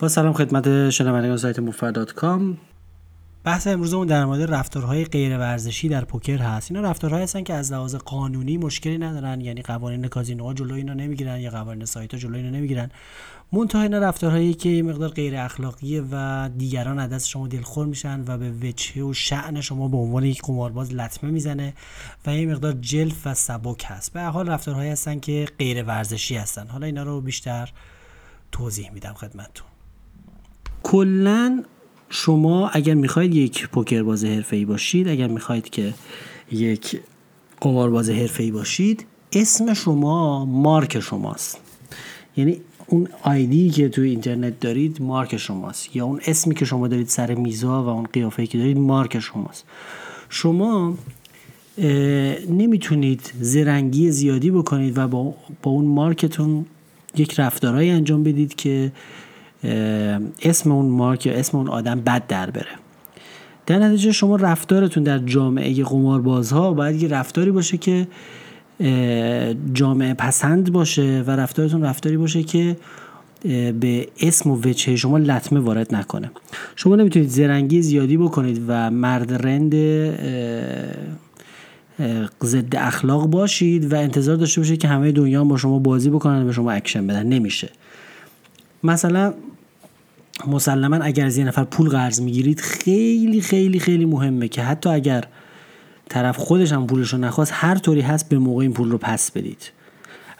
با سلام خدمت شنوندگان سایت مفرد.com. بحث امروزمون در مورد رفتارهای غیر ورزشی در پوکر هست. اینا رفتارهایی هستن که از لحاظ قانونی مشکلی ندارن، یعنی قوانین کازینوها جلوی اینا نمیگیرن یا قوانین سایت‌ها جلوی اینا نمیگیرن. منتها اینا رفتارهایی که یه مقدار غیر اخلاقیه و دیگران از دست شما دلخور میشن و به وجه و شأن شما به عنوان یک قمارباز لطمه میزنه و یه مقدار جلف و سبک هست. به هر حال رفتارهایی هستن که غیر ورزشی هستن. حالا اینا رو بیشتر توضیح میدم خدمتتون. کلن شما اگر میخواید یک پوکرباز حرفه‌ای باشید، اگر میخواید که یک قمارباز حرفه‌ای باشید، اسم شما مارک شماست. یعنی اون آیدی که توی اینترنت دارید مارک شماست، یا اون اسمی که شما دارید سر میزا و اون قیافه‌ای که دارید مارک شماست. شما نمیتونید زرنگی زیادی بکنید و با اون مارکتون یک رفتارهایی انجام بدید که اسم اون مارک یا اسم اون آدم بد در بره. در نتیجه شما رفتارتون در جامعه قماربازها باید یه رفتاری باشه که جامعه پسند باشه و رفتارتون رفتاری باشه که به اسم و وجه شما لطمه وارد نکنه. شما نمیتونید زرنگی زیادی بکنید و مرد رند ضد اخلاق باشید و انتظار داشته باشید که همه دنیا با شما بازی بکنن و به شما اکشن بدن. نمیشه. مثلا مسلماً اگر از یه نفر پول قرض میگیرید، خیلی خیلی خیلی مهمه که حتی اگر طرف خودش هم پولش رو نخواست، هر طوری هست به موقع این پول رو پس بدید.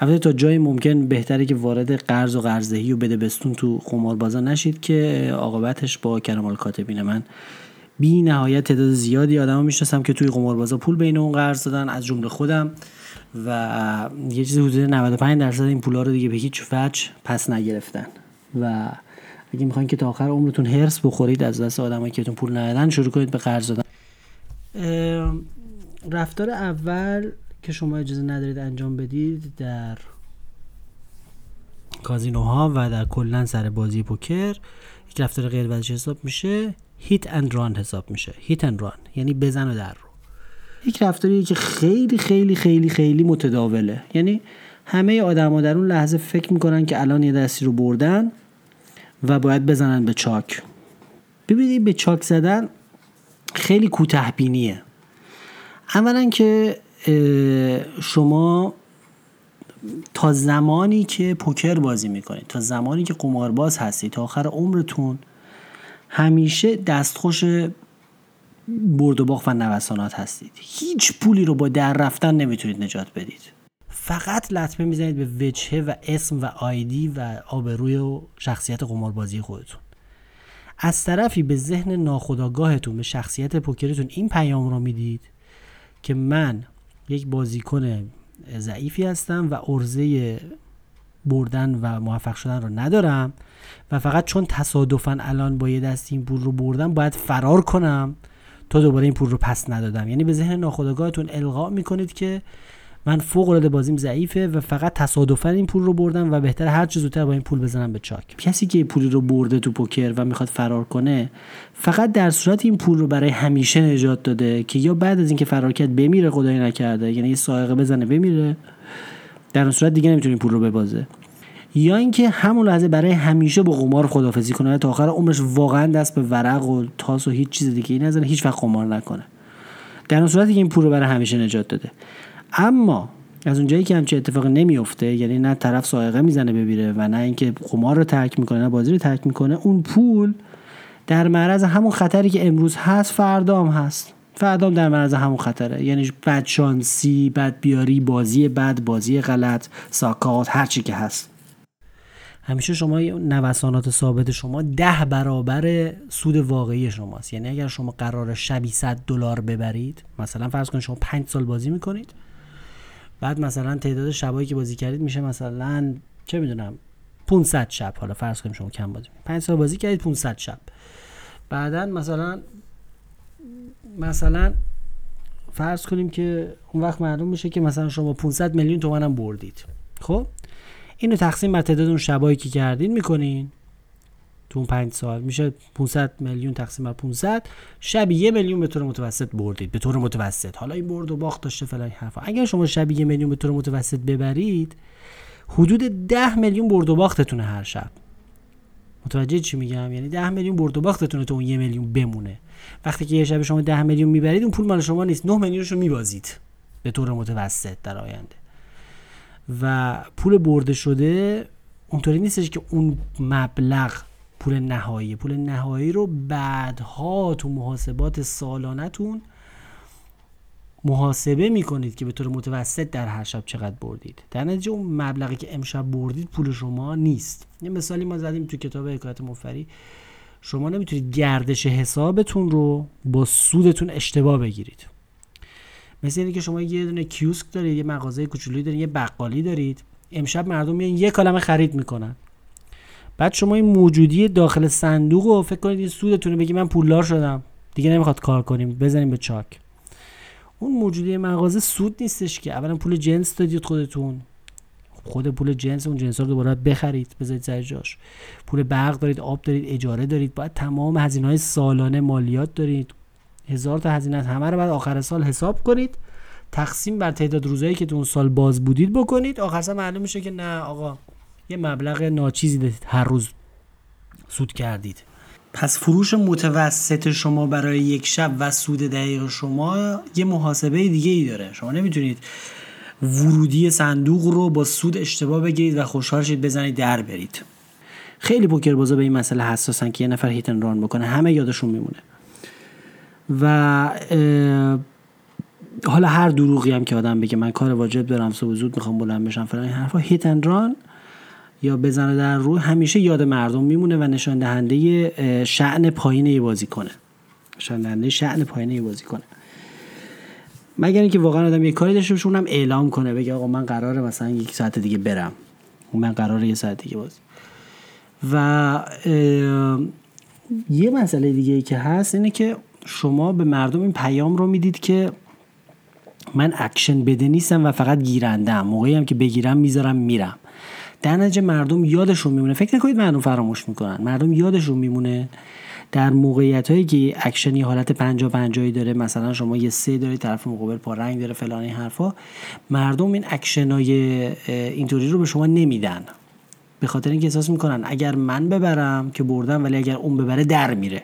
البته تا جایی ممکن بهتره که وارد قرض و قرضدهی و بده بستون تو قماربازا نشید که عاقبتش با کرمال کاتبین من بی نهایت تعداد زیادی آدما میشناسم که توی قماربازا پول بین اون قرض دادن، از جمله خودم، و یه چیزی حدود 95% این پولا رو دیگه به هیچ وجه پس نگرفتن. و اگه میخواین که تا آخر عمرتون هرس بخورید از دست آدمایی که بهتون پول ندادن، شروع کنید به قرض دادن. رفتار اول که شما اجازه ندارید انجام بدید در کازینوها و در کلن سر بازی پوکر، یک رفتار غیر ورزشی حساب میشه، هیت اند ران حساب میشه. هیت اند ران یعنی بزن و در رو. یک رفتاری که خیلی خیلی خیلی خیلی متداوله، یعنی همه آدم‌ها در اون لحظه فکر میکنن که الان یه دستی رو بردن و باید بزنن به چاک. ببینید به چاک زدن خیلی کوتاه‌بینیه. اولا که شما تا زمانی که پوکر بازی میکنید، تا زمانی که قمارباز هستید، تا آخر عمرتون همیشه دستخوش برد و باخت و نوسانات هستید. هیچ پولی رو با در رفتن نمیتونید نجات بدید. فقط لطمه میزنید به وجهه و اسم و آیدی و آبروی و شخصیت قماربازی خودتون. از طرفی به ذهن ناخودآگاهتون، به شخصیت پوکرتون این پیام رو میدید که من یک بازیکن ضعیفی هستم و عرضه بردن و موفق شدن رو ندارم و فقط چون تصادفاً الان با یه دست این پول رو بردم باید فرار کنم تا دوباره این پول رو پس ندادم. یعنی به ذهن ناخودآگاهتون القا میکنید که من فوق العاده بازیم ضعیفه و فقط تصادفاً این پول رو بردم و بهتره هر چه زودتر با این پول بزنم به چاک. کسی که پول رو برده تو پوکر و میخواد فرار کنه، فقط در صورت این پول رو برای همیشه نجات داده که یا بعد از اینکه فرار کرد بمیره، خدای نکرده، یعنی سائقه بزنه بمیره، در اون صورت دیگه نمیتونه این پول رو ببازه، یا اینکه همون لحظه برای همیشه با قمار خداحافظی کنه تا آخر عمرش واقعا دست به ورق و تاس و هیچ چیز دیگه ای نزنه، هیچ وقت قمار نکنه. در اون صورتی که این پول رو برای همیشه نجات داده. اما از اونجایی که همچین اتفاقی نمیفته، یعنی نه طرف سائقه میزنه ببیره و نه اینکه قمار رو ترک میکنه نه بازی رو ترک میکنه، اون پول در معرض همون خطری که امروز هست فردا هم هست، فردا هم در معرض همون خطره. یعنی بد شانسی، بد بیاری، بازی بد، بازی غلط، ساکات، هر چی که هست. همیشه شما نوسانات ثابت شما 10 برابر سود واقعی شماست. یعنی اگر شما قرار شبی $100 ببرید، مثلا فرض کنید شما 5 سال بازی میکنید، بعد مثلا تعداد شبایی که بازی کردید میشه مثلا چه میدونم 500 شب، حالا فرض کنیم شما کم بازی میکنید، 5 سال بازی کردید 500 شب، بعدن مثلا فرض کنیم که اون وقت معلوم میشه که مثلا شما 500 میلیون تومان هم بردید. خب اینو تقسیم بر تعداد اون شبایی که کردین میکنین تو اون 5 سال، میشه 500 میلیون تقسیم بر 500 شب 1 میلیون به طور متوسط بردید، به طور متوسط. حالا این برد و باخت داشته فلان حرفا. اگر شما شب 1 میلیون به طور متوسط ببرید، حدود 10 میلیون برد و باختتونه هر شب. متوجه چی میگم؟ یعنی 10 میلیون برد و باختتونه تو اون 1 میلیون بمونه. وقتی که یه شب شما 10 میلیون میبرید، اون پول مال شما نیست، 9 میلیونشو میبازید به طور متوسط در آینده. و پول برده شده اونطوری نیستش که اون مبلغ پول نهایی رو بعدها تو محاسبات سالانتون محاسبه میکنید که به طور متوسط در هر شب چقدر بردید. در نتیجه اون مبلغی که امشب بردید پول شما نیست. یه مثالی ما زدیم تو کتاب حکایت مفری، شما نمیتونید گردش حسابتون رو با سودتون اشتباه بگیرید. مثل اینکه شما یه دونه کیوسک دارید، یه مغازه کوچولویی دارید، یه بقالی دارید، امشب مردم میان یه کلمه خرید میکنن، بعد شما این موجودی داخل صندوقو فکر کنید این سودتونه، بگی من پولدار شدم دیگه نمیخواد کار کنیم، بزنیم به چاک. اون موجودی مغازه سود نیستش که. اولا پول جنس دادید خودتون، خود پول جنس اون جنسا رو دوباره بخرید بذارید سر جاش. پول برق دارید، آب دارید، اجاره دارید، باید تمام هزینه‌های سالانه مالیات دارید، 1000 تا هزینه، همه رو بعد آخر سال حساب کنید، تقسیم بر تعداد روزایی که تو اون سال باز بودید بکنید، آخر سال معلوم میشه که نه آقا یه مبلغ ناچیزی دارید هر روز سود کردید. پس فروش متوسط شما برای یک شب و سود دقیق شما یه محاسبه دیگه ای داره. شما نمیتونید ورودی صندوق رو با سود اشتباه بگیرید و خوشحال شید بزنید در برید. خیلی پوکربازا به این مسئله حساسن که یه نفر هیت اند ران بکنه همه یادشون میمونه. و حالا هر دروغی هم که آدم بگه من کار واجب دارم، صبح زود میخوام بلند بشم فلان، این حرفا، هیت اند ران یا بزنه در رو همیشه یاد مردم میمونه و نشان دهنده شأن پایینه بازیکنه. مگر اینکه واقعا آدم یه کاری داشته باشه، اونم اعلام کنه، بگه آقا من قراره مثلا 1 ساعت دیگه برم، من قراره 1 ساعت دیگه باز. و یه مسئله دیگه ای که هست اینه که شما به مردم این پیام رو میدید که من اکشن بده نیستم و فقط گیرنده ام، موقعی هم که بگیرم میذارم میرم. در نتیجه مردم یادشون میمونه. فکر نکنید مردم فراموش میکنن، مردم یادشون میمونه. در موقعیتایی که اکشنی حالت 50-50 داره، مثلا شما یه 3 داری، طرف مقابل پا رنگ داره فلان این حرفا، مردم این اکشنای اینطوری رو به شما نمیدن، به خاطر اینکه احساس میکنن اگر من ببرم که بردم، ولی اگر اون ببره در میره.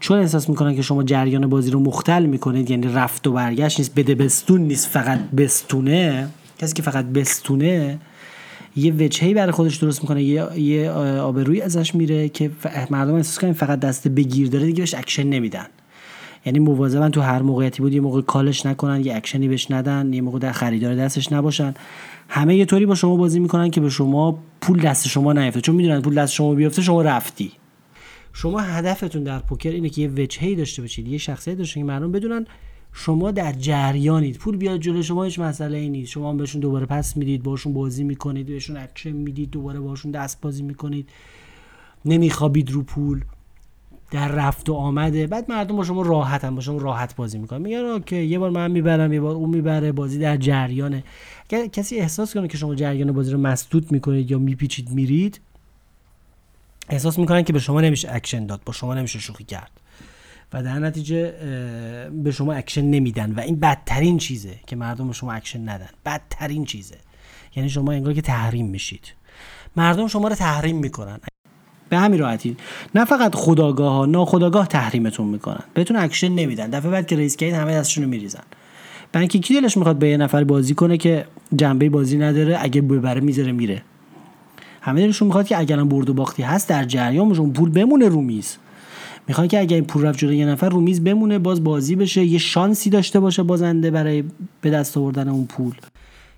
چون احساس میکنن که شما جریان بازی رو مختل میکنید، یعنی رفت و برگشت نیست، بده بستون نیست، فقط بستونه. کسی که فقط بستونه یه وجهی برای خودش درست میکنه، یه آبرویی ازش میره که مردم احساس کنن فقط دست بگیر داره، دیگه بهش اکشن نمیدن. یعنی مواظبن تو هر موقعیتی بود یه موقع کالش نکنن، یه اکشنی بهش ندن، یه موقع در خریدار دستش نباشن. همه یه طوری با شما بازی میکنن که به شما پول دست شما نیفته، چون میدونن پول دست شما بیفته شما رفتی. شما هدفتون در پوکر اینه که یه وجهی داشته باشید، یه شخصیتی داشته باشید، مردم بدونن شما در جریانید، پول بیاد جلوی شما هیچ مسئله ای نیست، شما هم بهشون دوباره پس میدید، باشون بازی میکنید، بهشون اکشن میدید، دوباره باشون دست بازی میکنید، نمیخوابید رو پول، در رفت و آمده. بعد مردم با شما راحتن، با شما راحت بازی میکنن، میگن اوکی یه بار من میبرم یه بار اون میبره، بازی در جریانه. اگر کسی احساس کنه که شما جریان بازی رو مسدود میکنید یا میپیچید میرید، احساس میکنن که به شما نمیشه اکشن داد، با شما نمیشه شوخی کرد و در نتیجه به شما اکشن نمیدن. و این بدترین چیزه که مردم به شما اکشن ندن، بدترین چیزه. یعنی شما انگار که تحریم میشید، مردم شما رو تحریم میکنن. به همین راحتی نه فقط خودآگاه ها، ناخودآگاه تحریمتون میکنن، بهتون اکشن نمیدن. دفعه بعد که ریس کردید همه دستشون رو میریزن. برای اینکه کی دلش میخواد به یه نفر بازی کنه که جنبه بازی نداره؟ اگه ببره میذاره میره. همه دلشون میخواد که اگرم برد و باختی هست در جریانشون پول بمونه رو میز. میخوان که اگه این پول رفت جلوی یه نفر رو میز بمونه، باز بازی بشه، یه شانسی داشته باشه بازنده برای به دست آوردن اون پول.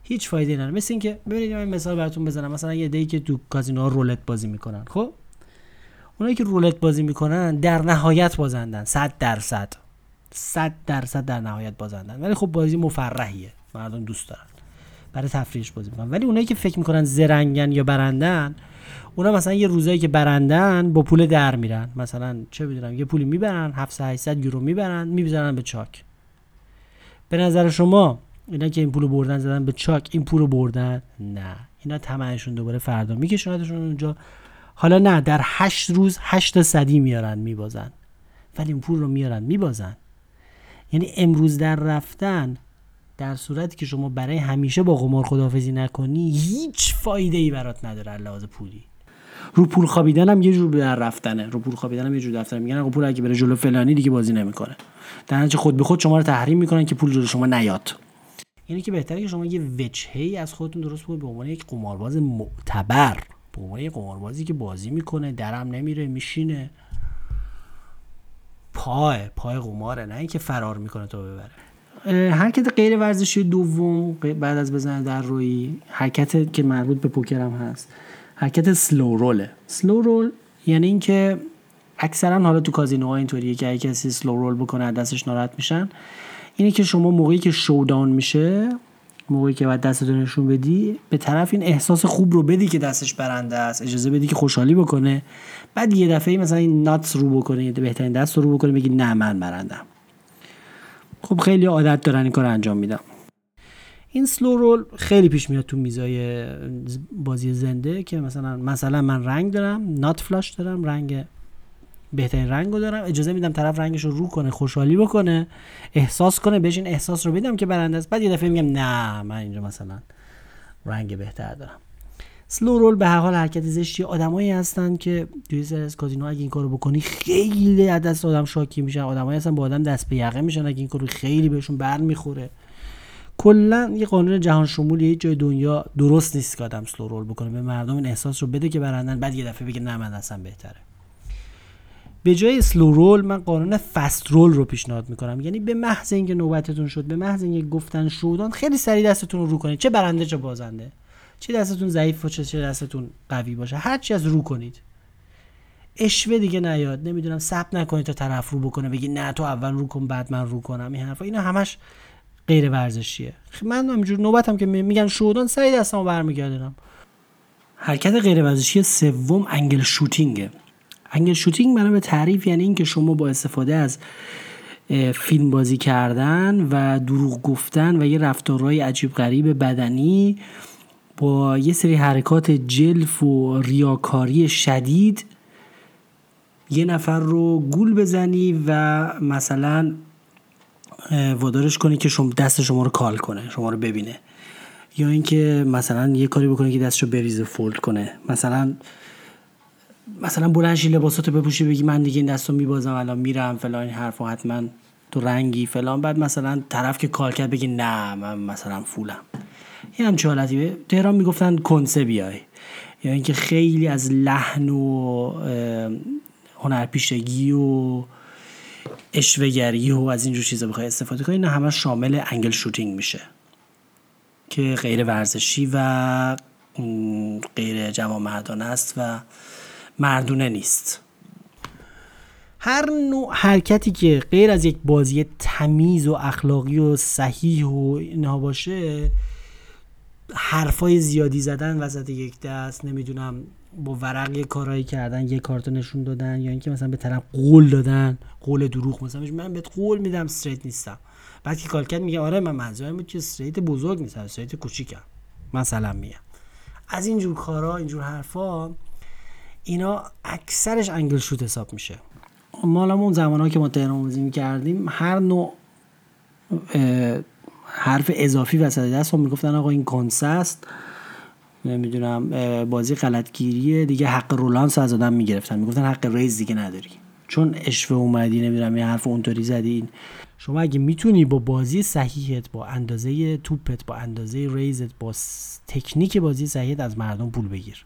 هیچ فایده نداره. مثل این که ببینید من مثال براتون بزنم. مثلا یه عده‌ای که تو کازینوها رولت بازی میکنن، خب اونایی که رولت بازی میکنن در نهایت بازندن، 100%. 100% در نهایت بازندن. ولی خب بازی مفرحیه، مردم دوست دارن، برای تفریحش بازی میکنن. ولی اونایی که فکر میکنن زرنگن یا برندن، اونا مثلا یه روزایی که برندن با پول در میرن. مثلا چه میدونم یه پولی میبرن، 700-800 یورو میبرن، میذارن به چاک. به نظر شما اینا که این پولو بردن زدن به چاک، این پولو بردن؟ نه، اینا طمعشون دوباره فردا میکشونتشون اونجا. حالا نه، در 8 روز 8 صدی میارن میبازن، ولی این پول رو میارن میبازن. یعنی امروز در رفتن، در صورتی که شما برای همیشه با قمار خداحافظی نکنی، هیچ فایده ای برات نداره از لحاظ پولی. رو پول خوابیدن هم یه جور در رفتنه. میگن آقا پول اگه بره جلو فلانی دیگه بازی نمیکنه. در نتیجه خود به خود شما رو تحریم میکنن که پول جلو شما نیاد. یعنی که بهتره که شما یه وجهه‌ای از خودتون درست کنید به عنوان یک قمارباز معتبر، به عنوان یک قماربازی که بازی میکنه، درم نمیره، میشینه، پای قماره، نه اینکه فرار میکنه تا ببره. حرکت غیر ورزشی دوم بعد از بزنه در روی، حرکت که مربوط به پوکر هم هست، حرکت سلو روله. سلو رول یعنی اینکه اکثرا حالا تو کازینوها اینطوریه که اگه کسی سلو رول بکنه دستش ناراحت میشن. اینه که شما موقعی که شوداون میشه، موقعی که بعد دستت نشون بدی به طرف، این احساس خوب رو بدی که دستش برنده است، اجازه بدی که خوشحالی بکنه. بعد یه دفعه مثلا این ناتس رو بکنه، بهترین دست رو بکنه، بگی نه من برندم. خب خیلی عادت دارن این کارو انجام میدم. این سلو رول خیلی پیش میاد تو میزای بازی زنده که مثلا من رنگ دارم، نات فلاش دارم، رنگ بهترین رنگو دارم، اجازه میدم طرف رنگش رو رو کنه، خوشحالی بکنه، احساس کنه، بهش این احساس رو بدم که برنده است. بعد یه دفعه میگم نه من اینجا مثلا رنگ بهتر دارم. سلو رول به هر حال حرکت زشتی. آدمایی هستن که توی سرس کازینو اگه این کارو بکنی خیلی از دست آدم شاکی میشن. آدمایی هستن با آدم دست به یقه میشن اگه این کارو، خیلی بهشون برمیخوره. کلا یه قانون جهان شمول یه جای دنیا درست نیست که آدم سلو رول بکنه، به مردم این احساس رو بده که برندن، بعد یه دفعه بگه نه من اصلا بهتره. به جای سلو رول من قانون فست رول رو پیشنهاد میکنم. یعنی به محض اینکه نوبتتون شد، به محض اینکه گفتن شودان، خیلی سریع دستتون رو کنید، چه برنده چه بازنده، چه دستتون ضعیف باشه چه دستتون قوی باشه، هر چی از رو کنید. اشوه دیگه نیاد، نمیدونم صبر نکنید تا طرف رو بکنه، بگی نه تو اول رو کن بعد من رو کنم. این حرفا اینا همش غیر ورزشیه. من همینجور نوبتم که میگن شودان، سریع دستمو برمیگردونم. حرکت غیر ورزشی سوم انگل شوتینگه. انگل شوتینگ بنا به تعریف یعنی این که شما با استفاده از فیلم بازی کردن و دروغ گفتن و یه رفتارهای عجیب غریب بدنی با یه سری حرکات جلف و ریاکاری شدید یه نفر رو گول بزنی و مثلا وادارش کنی که دست شما رو کال کنه، شما رو ببینه، یا اینکه مثلا یه کاری بکنی که دستشو بریزه، فولد کنه، مثلا بلنشی لباساتو بپوشی بگی من دیگه این دستو میبازم الان میرم فلان، این حرفا، حتما تو رنگی فلان. بعد مثلا طرف که کار کرد بگی نه من مثلا فولم. یه همچه حالتی تهران میگفتن کنسه بیای. یا اینکه خیلی از لحن و هنرپیشگی و اشوه‌گری و از اینجور چیزا بخوای استفاده کنی، نه همه شامل انگل شوتینگ میشه که غیر ورزشی و غیر جوانمردانه است و مردونه نیست. هر نوع حرکتی که غیر از یک بازی تمیز و اخلاقی و صحیح و اینها باشه، حرفای زیادی زدن وسط یک دست، نمیدونم با ورق یه کارایی کردن، یه کارتو نشون دادن، یا اینکه مثلا به طرف قول دادن، قول دروغ، مثلا من بهت قول میدم استریت نیستم، بعد که کالکت میگه آره من منظورم اینه که استریت بزرگ نیستم، استریت کوچیکم مثلا میگم. از اینجور کارا، اینجور حرفا، اینا اکثرش انگل شوت حساب میشه. مالا اون زمان‌ها که ما تهران بازی می‌کردیم، هر نوع حرف اضافی وسط دست هم میگفتن آقا این کنسه است نمیدونم بازی غلطگیریه دیگه، حق رولانس از آدم میگرفتن، میگفتن حق ریز دیگه نداری چون اشوه اومدی نمیدونم یه حرف اونطوری زدی. شما اگه میتونی با بازی صحیحت، با اندازه توپت، با اندازه ریزت، با تکنیک بازی صحیحت از مردم پول بگیر،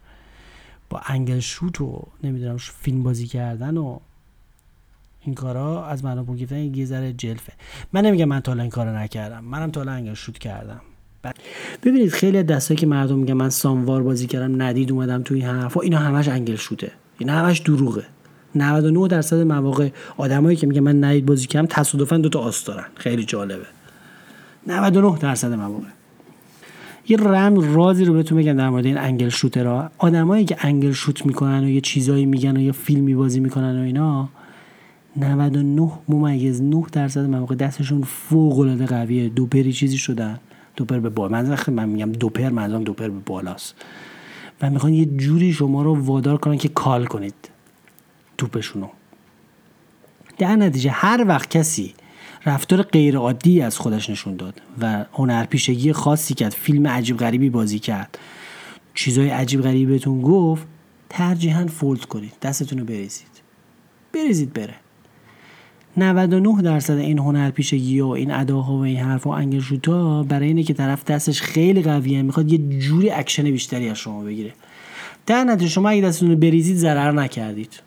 با انگل شوت و نمیدونم فیلم بازی کردن و این کارا از مردم پول گرفتن یه ذره جلفه. من نمیگم من تا الان این کارو نکردم، منم تا الان انگل شوت کردم. ببینید خیلی از دستایی که مردم میگن من ساموار بازی کردم ندید اومدم تو این حرفا، اینا همش انگل شوته، اینا همش دروغه. 99% مواقع آدمایی که میگن من ندید بازی کردم تصادفاً دو تا آس دارن، خیلی جالبه. 99% مواقع یه رازی رو بهتون میگن در مورد این انگل شوترها، آدمایی که انگل شوت میکنن و یه چیزایی میگن و یه فیلمی بازی میکنن و اینا 99.9% مواقع دستشون فوق العاده قویه، دوپری چیزی شدن، دوپر به بالا. من میگم دوپر، منظورم دوپر به بالاست و میخوان یه جوری شما رو وادار کنن که کال کنید توپشونو. در نتیجه هر وقت کسی رفتار غیر عادی از خودش نشون داد و هنرپیشگی خاصی کرد، فیلم عجیب غریبی بازی کرد، چیزای عجیب غریبی بهتون گفت، ترجیحاً فولد کنید، دستتون رو بریزید بره. 99% این هنرپیشگی و این اداها و این حرفا انگل شوتا برای اینه که طرف دستش خیلی قویه، میخواد یه جوری اکشن بیشتری از شما بگیره. در نتیجه شما اگه دستتون رو بریزید ضرر نکردید.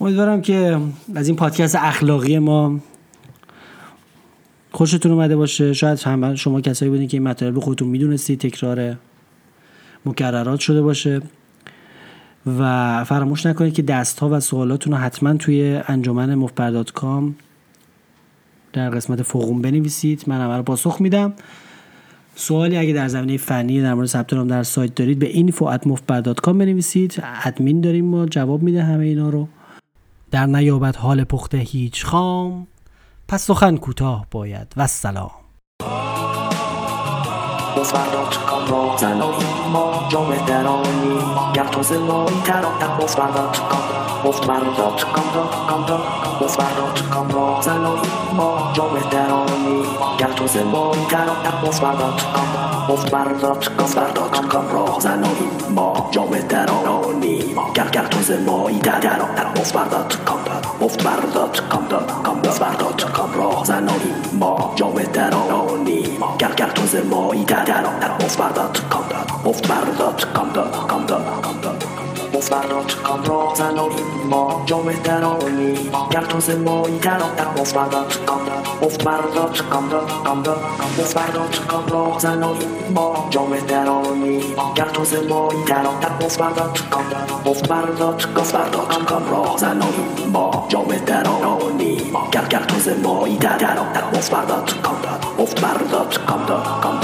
امیدوارم که از این پادکست اخلاقی ما خوشتون اومده باشه. شاید هم شما کسایی بودین که این مطالب رو خودتون میدونستید، تکرار مکررات شده باشه. و فراموش نکنید که دست‌ها و سوالاتون رو حتما توی انجمن مفبر.com در قسمت فوقون بنویسید، من همه رو پاسخ میدم. سوالی اگه در زمینه فنی در مورد ثبت نام در سایت دارید به info@mofbar.com بنویسید، ادمین داریم ما جواب میده همه اینا رو. در نیابت حال پخته هیچ خام، پس سخن کوتاه باید و سلام. مفبر.com را زنایی ما جامع درانی گر تو زنایی ترانتم مفبر.com را زنایی ما جامع درانی گر تو زنایی ترانتم مفبر.com را زنایی ما جامع درانی گر تو زنایی ترانتم مفبر.com را زنایی ما جامع درانی گر تو زنایی مفبر.com را زنایی ما جامع درانی گر تو زنایی ترانتم مفبر.com را زنایی ما جامع درانی گر تو زنایی ترانتم مفبر.com را زنایی ما جامع درانی گر تو زنایی ترانتم مفبر.com